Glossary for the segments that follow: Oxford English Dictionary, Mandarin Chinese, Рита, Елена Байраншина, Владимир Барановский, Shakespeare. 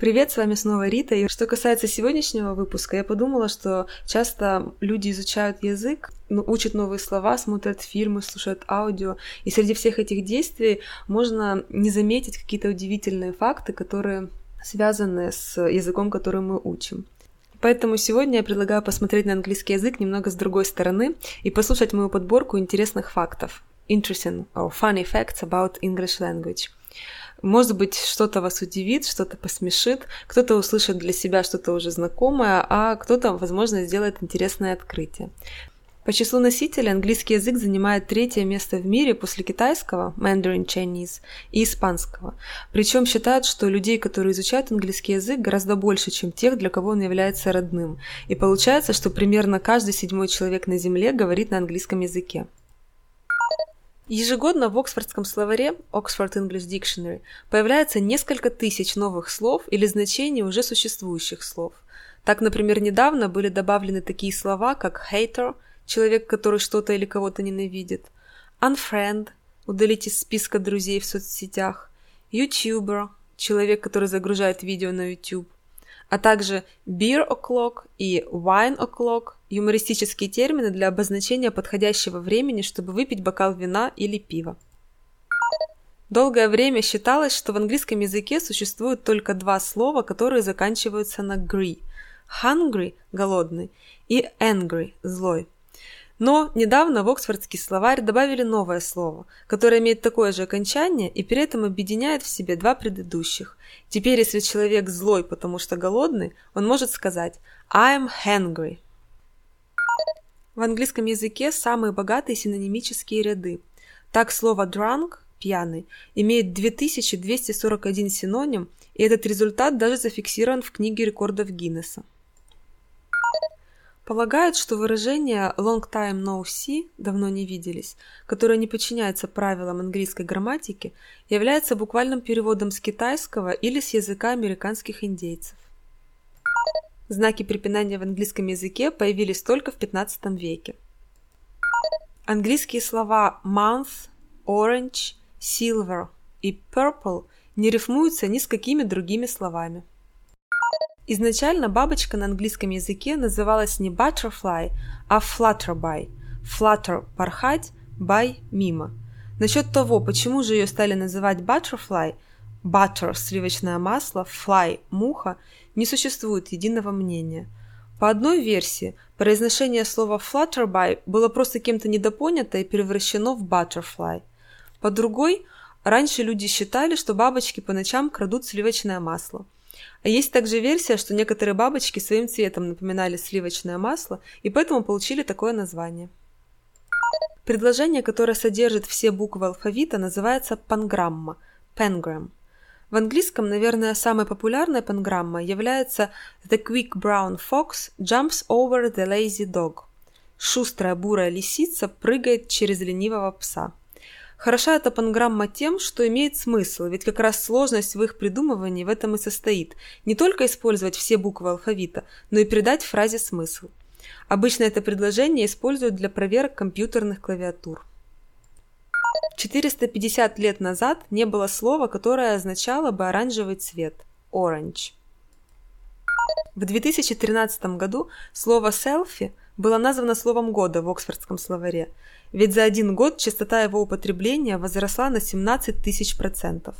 Привет, с вами снова Рита. И что касается сегодняшнего выпуска, я подумала, что часто люди изучают язык, учат новые слова, смотрят фильмы, слушают аудио. И среди всех этих действий можно не заметить какие-то удивительные факты, которые связаны с языком, который мы учим. Поэтому сегодня я предлагаю посмотреть на английский язык немного с другой стороны и послушать мою подборку интересных фактов. Interesting or funny facts about English language. Может быть, что-то вас удивит, что-то посмешит, кто-то услышит для себя что-то уже знакомое, а кто-то, возможно, сделает интересное открытие. По числу носителей английский язык занимает 3-е место в мире после китайского, Mandarin Chinese, и испанского. Причем считают, что людей, которые изучают английский язык, гораздо больше, чем тех, для кого он является родным. И получается, что примерно каждый 7-й человек на Земле говорит на английском языке. Ежегодно в Оксфордском словаре Oxford English Dictionary появляется несколько тысяч новых слов или значений уже существующих слов. Так, например, недавно были добавлены такие слова, как hater – человек, который что-то или кого-то ненавидит, unfriend – удалить из списка друзей в соцсетях, youtuber – человек, который загружает видео на YouTube, а также beer o'clock и wine o'clock – юмористические термины для обозначения подходящего времени, чтобы выпить бокал вина или пива. Долгое время считалось, что в английском языке существует только 2 слова, которые заканчиваются на -gry – hungry – голодный и angry – злой. Но недавно в Оксфордский словарь добавили новое слово, которое имеет такое же окончание и при этом объединяет в себе 2 предыдущих. Теперь, если человек злой, потому что голодный, он может сказать «I'm hangry». В английском языке самые богатые синонимические ряды. Так, слово «drunk» – «пьяный» имеет 2241 синоним, и этот результат даже зафиксирован в книге рекордов Гиннесса. Полагают, что выражение «long time no see» – «давно не виделись», которое не подчиняется правилам английской грамматики, является буквальным переводом с китайского или с языка американских индейцев. Знаки препинания в английском языке появились только в 15 веке. Английские слова «month», «orange», «silver» и «purple» не рифмуются ни с какими другими словами. Изначально бабочка на английском языке называлась не butterfly, а flutterby. Flutter – порхать, by – мимо. Насчет того, почему же ее стали называть butterfly, butter – сливочное масло, fly – муха, не существует единого мнения. По одной версии, произношение слова flutterby было просто кем-то недопонято и превращено в butterfly. По другой, раньше люди считали, что бабочки по ночам крадут сливочное масло. А есть также версия, что некоторые бабочки своим цветом напоминали сливочное масло и поэтому получили такое название. Предложение, которое содержит все буквы алфавита, называется панграмма – «панграм». В английском, наверное, самой популярной панграммой является «The quick brown fox jumps over the lazy dog» – «Шустрая бурая лисица прыгает через ленивого пса». Хороша эта панграмма тем, что имеет смысл, ведь как раз сложность в их придумывании в этом и состоит. Не только использовать все буквы алфавита, но и придать фразе смысл. Обычно это предложение используют для проверок компьютерных клавиатур. 450 лет назад не было слова, которое означало бы оранжевый цвет – orange. В 2013 году слово «селфи» было названо словом года в Оксфордском словаре, ведь за 1 год частота его употребления возросла на 17 000%.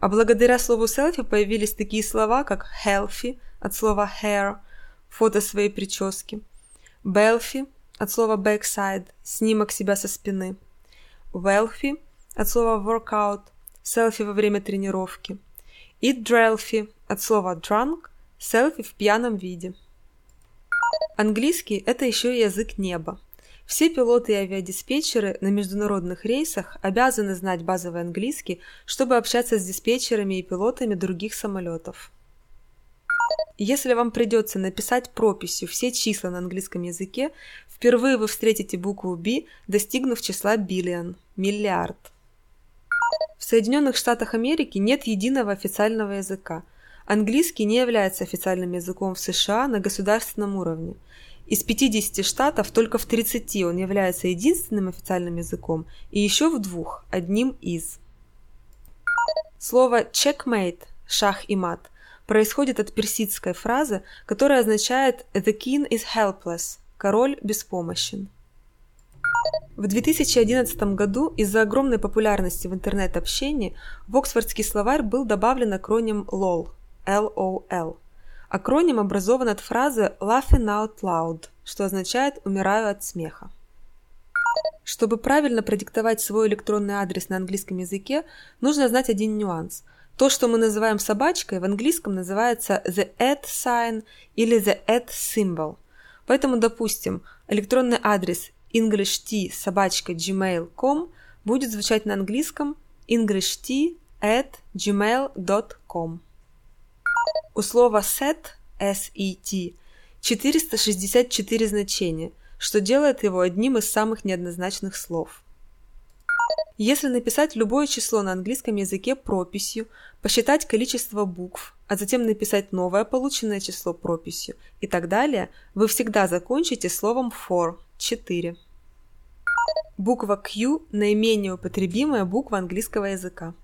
А благодаря слову «селфи» появились такие слова, как «healthy» от слова «hair» – фото своей прически, «belfy» от слова «backside» – снимок себя со спины, «wealthy» от слова «workout» – селфи во время тренировки, и «drelfy» от слова «drunk» – селфи в пьяном виде. Английский – это еще и язык неба. Все пилоты и авиадиспетчеры на международных рейсах обязаны знать базовый английский, чтобы общаться с диспетчерами и пилотами других самолетов. Если вам придется написать прописью все числа на английском языке, впервые вы встретите букву B, достигнув числа billion – миллиард. В Соединенных Штатах Америки нет единого официального языка. Английский не является официальным языком в США на государственном уровне. Из 50 штатов только в 30 он является единственным официальным языком, и еще в 2 – одним из. Слово «checkmate» – шах и мат происходит от персидской фразы, которая означает «The king is helpless» – «король беспомощен». В 2011 году из-за огромной популярности в интернет-общении в Оксфордский словарь был добавлен акроним LOL – LOL. Акроним образован от фразы «laughing out loud», что означает «умираю от смеха». Чтобы правильно продиктовать свой электронный адрес на английском языке, нужно знать один нюанс. То, что мы называем собачкой, в английском называется the at sign или the at symbol. Поэтому, допустим, электронный адрес englisht@gmail.com будет звучать на английском englisht@gmail.com. У слова set, S-E-T, 464 значения, что делает его одним из самых неоднозначных слов. Если написать любое число на английском языке прописью, посчитать количество букв, а затем написать новое полученное число прописью и так далее, вы всегда закончите словом for – 4. Буква Q – наименее употребимая буква английского языка.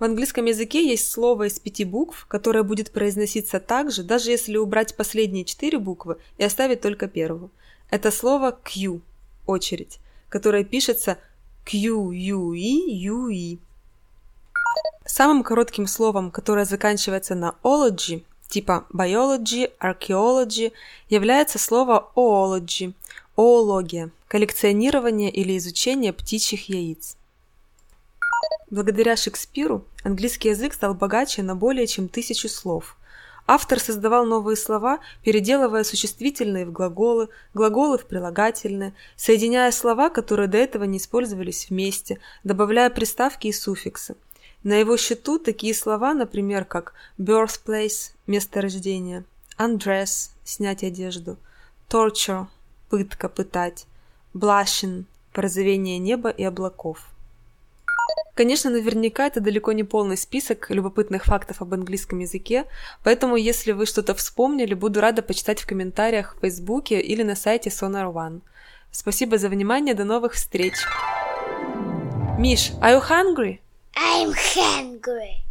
В английском языке есть слово из 5 букв, которое будет произноситься так же, даже если убрать последние 4 буквы и оставить только первую. Это слово Q – очередь, которое пишется Q-U-E-U-E. Самым коротким словом, которое заканчивается на ology, типа biology, archaeology, является слово oology – оология – коллекционирование или изучение птичьих яиц. Благодаря Шекспиру английский язык стал богаче на более чем 1000 слов. Автор создавал новые слова, переделывая существительные в глаголы, глаголы в прилагательные, соединяя слова, которые до этого не использовались вместе, добавляя приставки и суффиксы. На его счету такие слова, например, как birthplace – место рождения, undress – снять одежду, torture – пытка, пытать, blushing – порозовение неба и облаков. Конечно, наверняка это далеко не полный список любопытных фактов об английском языке, поэтому если вы что-то вспомнили, буду рада почитать в комментариях в Фейсбуке или на сайте Sonar One. Спасибо за внимание, до новых встреч! Миш, are you hungry? I'm hungry.